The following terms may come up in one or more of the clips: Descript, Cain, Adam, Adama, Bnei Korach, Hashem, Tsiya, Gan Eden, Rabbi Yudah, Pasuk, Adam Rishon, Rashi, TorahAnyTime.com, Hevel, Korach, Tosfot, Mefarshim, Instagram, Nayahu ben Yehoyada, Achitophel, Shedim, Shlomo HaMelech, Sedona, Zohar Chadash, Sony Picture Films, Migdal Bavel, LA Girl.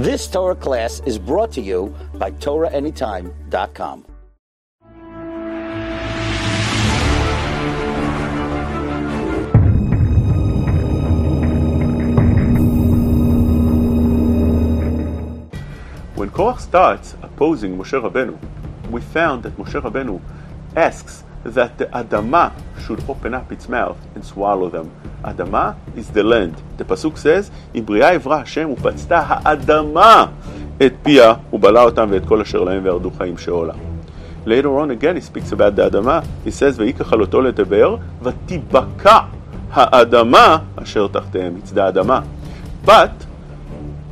This Torah class is brought to you by TorahAnyTime.com. When Korach starts opposing Moshe Rabbeinu, we found that Moshe Rabbeinu asks that the Adama should open up its mouth and swallow them. Adama is the land. The Pasuk says, "Im bria evra Hashem upatzta ha'adama et pia ubala otam ve'et kol asher lahem ve'ardu chaim she'ola." Later on again he speaks about the Adama. He says, "Ve'ikach haloto leteber v'tibaka ha'adama asher tachtehem." It's the Adama. But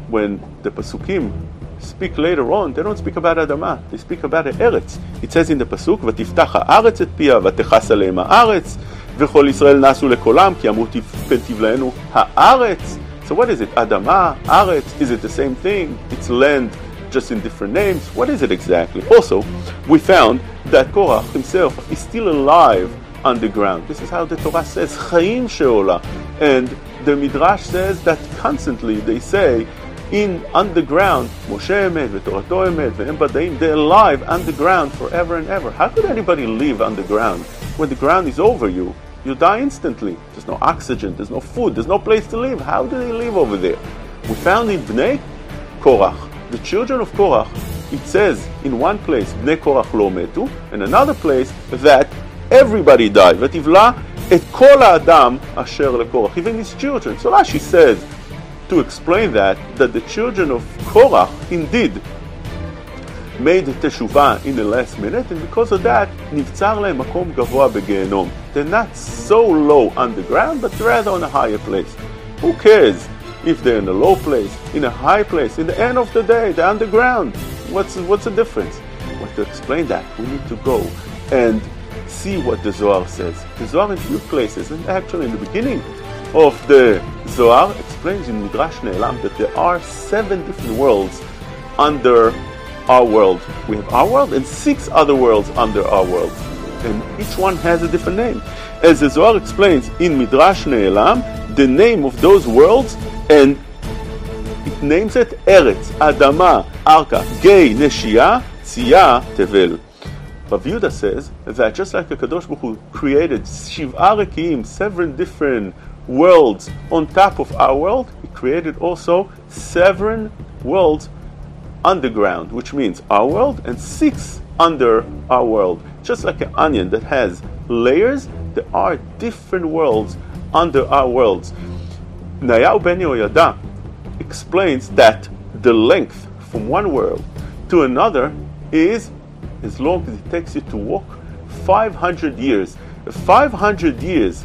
when the Pasukim speak later on, they don't speak about Adama, they speak about the Eretz. It says in the Pasuk, "Vatiftach ha'aretz et pia, vatechas aleim ha'aretz, v'chol Yisrael nasu lekolam, ki amu pen tivleinu ha'aretz." So what is it? Adama, Aretz, is it the same thing? It's land, just in different names. What is it exactly? Also, we found that Korach himself is still alive on the ground. This is how the Torah says, "Chaim she'ola." And the Midrash says that constantly they say, in underground, Moshe Emet, v'Torato Emet, v'Hem Badaim, they're alive underground forever and ever. How could anybody live underground? When the ground is over you, you die instantly. There's no oxygen, there's no food, there's no place to live. How do they live over there? We found in Bnei Korach, the children of Korach, it says in one place, Bnei Korach lo metu, and another place that everybody died. V'tivla et kol ha'adam asher leKorach, even his children. So Rashi says, to explain that the children of Korach indeed made Teshuvah in the last minute, and because of that, Nivtzar lehem makom gavoa begehenom. They're not so low on the ground, but rather on a higher place. Who cares if they're in a low place, in a high place? In the end of the day, they're on the ground. What's the difference? Well, to explain that, we need to go and see what the Zohar says. The Zohar in few places, and actually in the beginning of the Zohar, explains in Midrash Ne'elam that there are 7 different worlds under our world. We have our world and 6 other worlds under our world, and each one has a different name. As the Zohar explains in Midrash Ne'elam, the name of those worlds, and it names it Eretz, Adama, Arka, Gei, Neshiya, Tsiya, Tevel. Rabbi Yudah says that just like the Kadosh Baruch Hu created Shiva Rekim, 7 different worlds on top of our world, he created also 7 worlds underground, which means our world, and 6 under our world. Just like an onion that has layers, there are different worlds under our worlds. Nayahu ben Yehoyada explains that the length from one world to another is as long as it takes you to walk 500 years. 500 years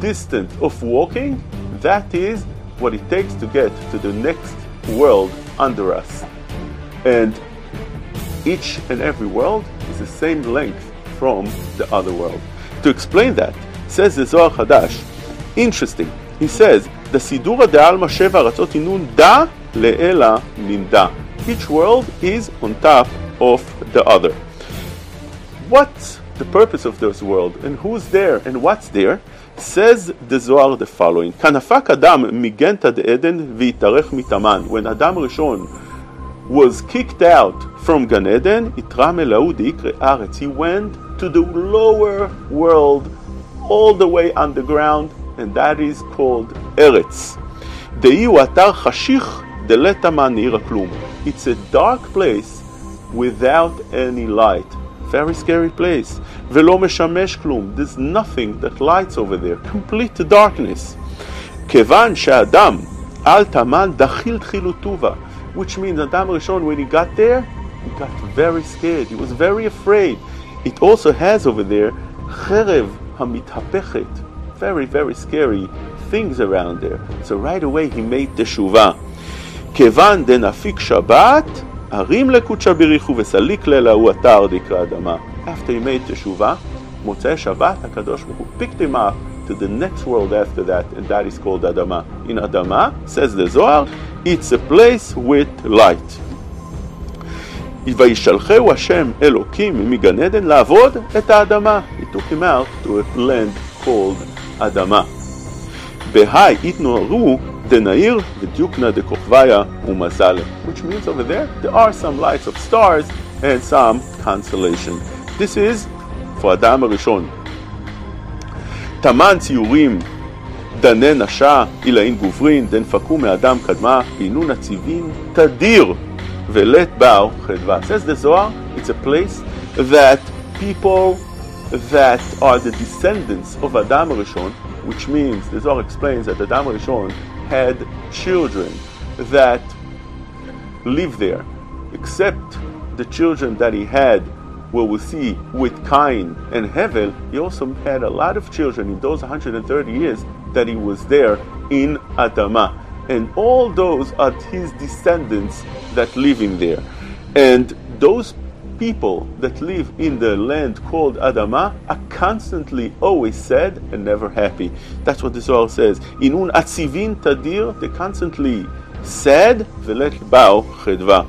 distance of walking, that is what it takes to get to the next world under us. And each and every world is the same length from the other world. To explain that, says the Zohar Chadash, interesting, he says, the Sidura de Alma Sheva Ratzot Inun Da Le'ela Nimda. Each world is on top of the other. What's the purpose of this world, and who's there, and what's there? Says the Zohar the following: Kanafak Adam migenta de Eden v'itarech mitaman. When Adam Rishon was kicked out from Gan Eden, itra melahu deikre aretz. He went to the lower world, all the way underground, and that is called Eretz. Dei uatar chashich deletaman ira klum. It's a dark place without any light. Very scary place. Velo meshamesh klum. There's nothing that lights over there. Complete darkness. Kevan she'adam al taman dachil tchilutuva, which means Adam Rishon, when he got there, he got very scared. He was very afraid. It also has over there cherev hamitapechet. Very, very scary things around there. So right away he made teshuvah. Kevan denafik Shabbat. After he made Teshuvah, Motzei Shabbat, HaKadosh Baruch Hu picked him up to the next world after that, and that is called Adama. In Adama, says the Zohar, it's a place with light. He took him out to a land called Adama. Tenair, V'dukna deKochvaya Umazalim, which means over there are some lights of stars and some constellation. This is for Adam Rishon. Taman Tziyurim Dane Nasha Ilain Guvrin Den Faku Me'adam Kadma Inun Atzivin Tadir Velet Ba'u Chedva. Says the Zohar, it's a place that people that are the descendants of Adam Rishon, which means, the Zohar explains that Adam Rishon had children that live there, except the children that he had, where we see with Cain and Hevel, he also had a lot of children in those 130 years that he was there in Adama. And all those are his descendants that live in there. And those people that live in the land called Adama are constantly always sad and never happy. That's what the Zohar says. Inun atzivin tadir, they're constantly sad, velet ba'u chedva.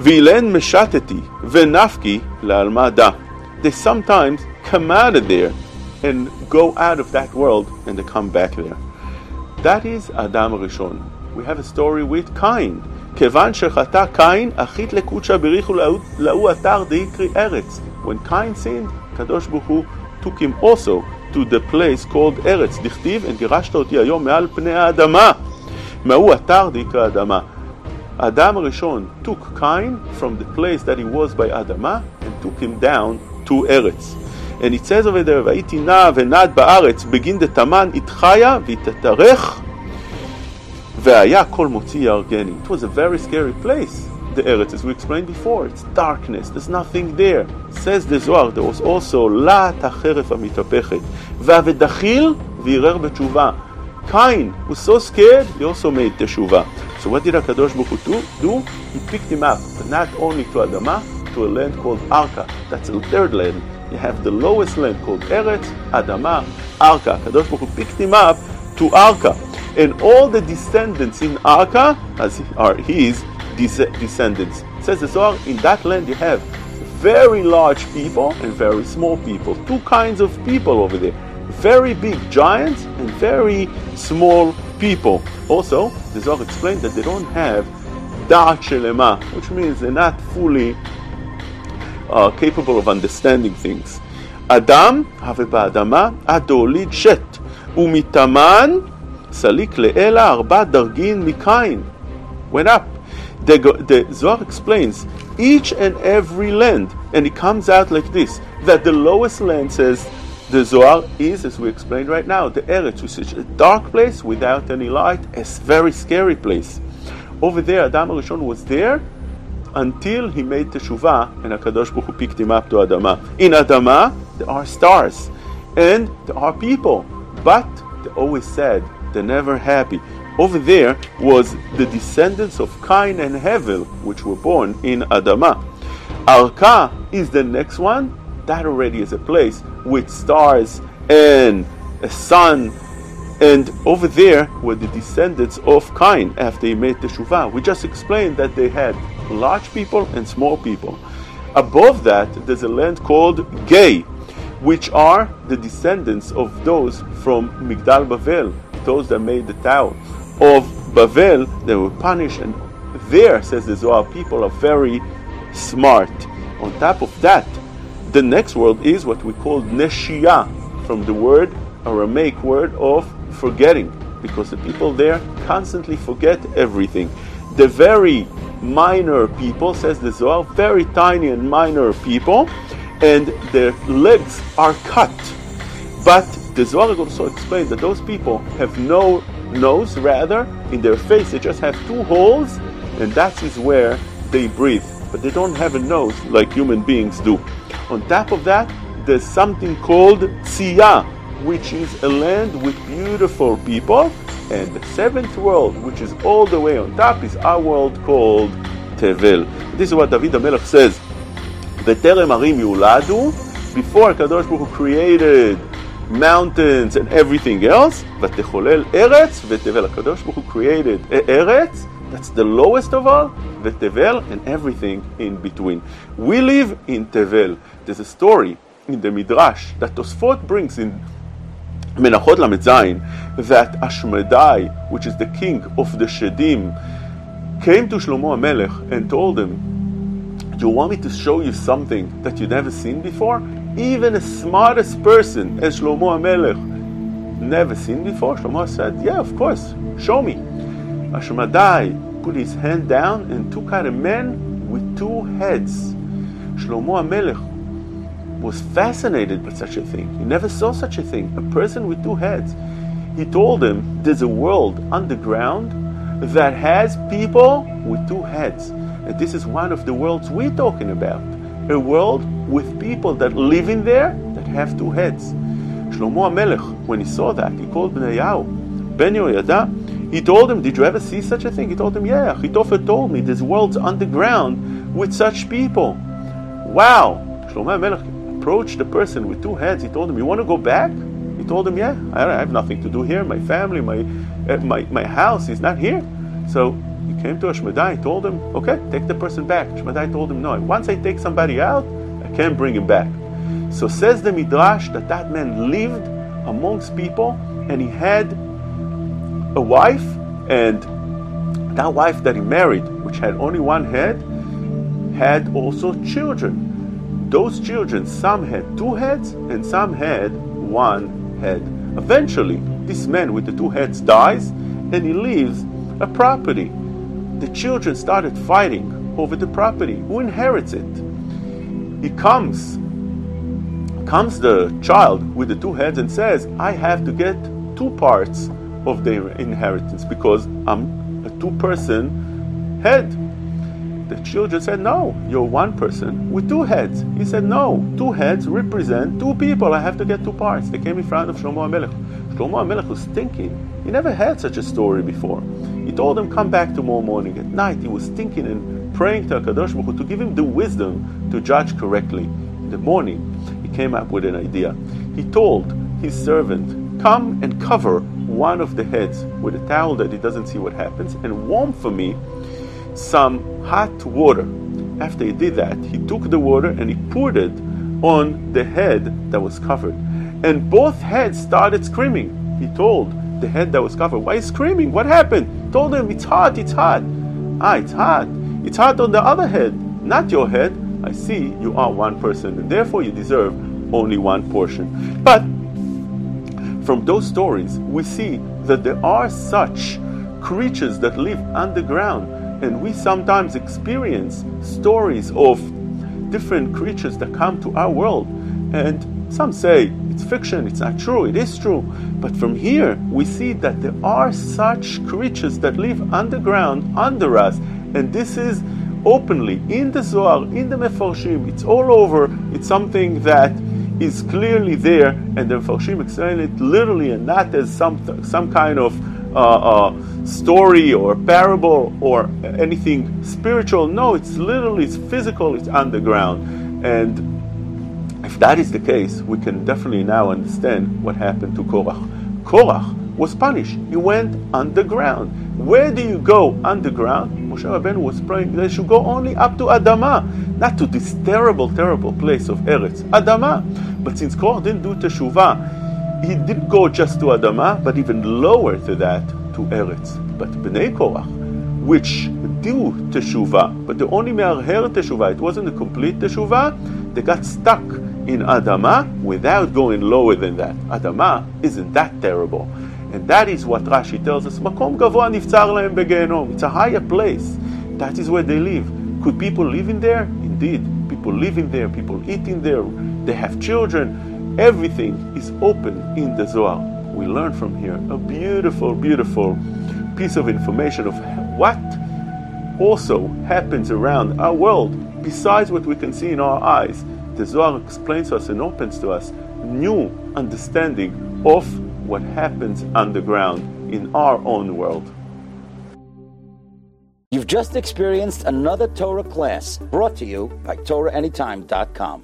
Vilen meshateti venafki la'almada. They sometimes come out of there and go out of that world and they come back there. That is Adam Rishon. We have a story with Cain. When Cain sinned, Kadosh Baruch Hu took him also to the place called Eretz. Dichtiv and girashta oti hayom me'al pnei ha'adama. Ma'hu atar de'ikra adama. Adam Rishon took Cain from the place that he was by Adama and took him down to Eretz. And it says over there, va'iti na v'nad ba'aretz begin de taman itchaya v'itatarech. It was a very scary place, the Eretz, as we explained before. It's darkness, there's nothing there. Says the Zohar, there was also La'at ha'cheref ha'mitapechet. Va'vedachil v'irer b'teshuvah. Cain was so scared, he also made Teshuvah. So what did HaKadosh Baruch Hu do? He picked him up, but not only to Adama, to a land called Arka. That's the third land. You have the lowest land called Eretz, Adama, Arka. HaKadosh Baruch Hu picked him up to Arka. And all the descendants in Arka are his descendants. It says the Zohar, in that land you have very large people and very small people. Two kinds of people over there. Very big giants and very small people. Also, the Zohar explained that they don't have da'at shelema, which means they're not fully capable of understanding things. Adam, have ba'adama, adolid shet, umitaman, Salik le'ela arba dargin mikain went up. The Zohar explains each and every land, and it comes out like this, that the lowest land, says the Zohar, is, as we explained right now, the Eretz, which is a dark place without any light, a very scary place. Over there, Adam Rishon was there until he made Teshuvah, and HaKadosh Baruch Hu picked him up to Adama. In Adama, there are stars, and there are people, but they always said, they're never happy. Over there was the descendants of Cain and Hevel, which were born in Adama. Arka is the next one. That already is a place with stars and a sun. And over there were the descendants of Cain after he made Teshuvah. We just explained that they had large people and small people. Above that, there's a land called Gei, which are the descendants of those from Migdal Bavel, those that made the Tower of Bavel. They were punished, and there, says the Zohar, people are very smart. On top of that, the next world is what we call Neshiya, from the word, Aramaic word of forgetting, because the people there constantly forget everything. The very minor people, says the Zohar, very tiny and minor people, and their legs are cut. But the Zohar also explains that those people have no nose, rather, in their face they just have two holes, and that is where they breathe. But they don't have a nose like human beings do. On top of that, there's something called Tsiya, which is a land with beautiful people, and the seventh world, which is all the way on top, is our world called Tevel. This is what David HaMelech says, V'terem arim yuladu, before Kadosh Baruch Hu created mountains and everything else, but V'techolel Eretz v'Tevel. HaKadosh Baruch Hu created Eretz, that's the lowest of all, v'Tevel, and everything in between. We live in Tevel. There's a story in the Midrash that Tosfot brings in Menachot Lametzayin, that Ashmedai, which is the king of the Shedim, came to Shlomo HaMelech and told him, "You want me to show you something that you've never seen before? Even the smartest person as Shlomo HaMelech never seen before?" Shlomo said, "Yeah, of course, show me." Ashmedai put his hand down and took out a man with two heads. Shlomo HaMelech was fascinated by such a thing. He never saw such a thing, a person with two heads. He told him, "There's a world underground that has people with two heads. And this is one of the worlds we're talking about. A world with people that live in there that have two heads." Shlomo HaMelech, when he saw that, he called Ben Yoyada. He told him, "Did you ever see such a thing?" He told him, "Yeah, Achitophel told me there's worlds underground with such people." "Wow." Shlomo HaMelech approached the person with two heads. He told him, "You want to go back?" He told him, "Yeah, I have nothing to do here. My family, my house is not here." So he came to Ashmedai, he told him, "Okay, take the person back." Ashmedai told him, "No, once I take somebody out, I can't bring him back." So says the Midrash that man lived amongst people, and he had a wife, and that wife that he married, which had only one head, had also children. Those children, some had two heads, and some had one head. Eventually, this man with the two heads dies, and he leaves a property. The children started fighting over the property. Who inherits it? He comes the child with the two heads and says, "I have to get two parts of the inheritance because I'm a two-person head." The children said, "No, you're one person with two heads." He said, "No, two heads represent two people. I have to get two parts." They came in front of Shlomo HaMelech. Shlomo HaMelech was thinking. He never had such a story before. He told them, "Come back tomorrow morning." At night, he was thinking and praying to HaKadosh Baruch Hu to give him the wisdom to judge correctly. In the morning, he came up with an idea. He told his servant, "Come and cover one of the heads with a towel that he doesn't see what happens, and warm for me some hot water." After he did that, he took the water and he poured it on the head that was covered. And both heads started screaming. He told the head that was covered, "Why screaming? What happened?" He told him, "It's hot, it's hot." "Ah, it's hot. It's hot on the other head, not your head. I see you are one person, and therefore you deserve only one portion." But from those stories, we see that there are such creatures that live underground. And we sometimes experience stories of different creatures that come to our world. And some say it's fiction, it's not true, it is true. But from here, we see that there are such creatures that live underground, under us. And this is openly in the Zohar, in the Mefarshim, it's all over. It's something that is clearly there. And the Mefarshim explain it literally and not as some kind of story or parable or anything spiritual. No, it's literally, it's physical, it's underground. And if that is the case, we can definitely now understand what happened to Korach. Korach was punished. He went underground. Where do you go underground? Moshe Rabbeinu was praying they should go only up to Adama, not to this terrible, terrible place of Eretz. Adama. But since Korach didn't do Teshuvah, he didn't go just to Adama, but even lower to that, to Eretz. But Bnei Korach, which do Teshuvah, but the only Me'arher Teshuvah, it wasn't a complete Teshuvah, they got stuck in Adama without going lower than that. Adama isn't that terrible. And that is what Rashi tells us, Makom Gavoa Niftzar Lahem Begehenom. It's a higher place. That is where they live. Could people live in there? Indeed. People live in there, people eat in there, they have children. Everything is open in the Zohar. We learn from here a beautiful, beautiful piece of information of what also happens around our world besides what we can see in our eyes. The Zohar explains to us and opens to us new understanding of what happens underground in our own world. You've just experienced another Torah class brought to you by TorahAnyTime.com.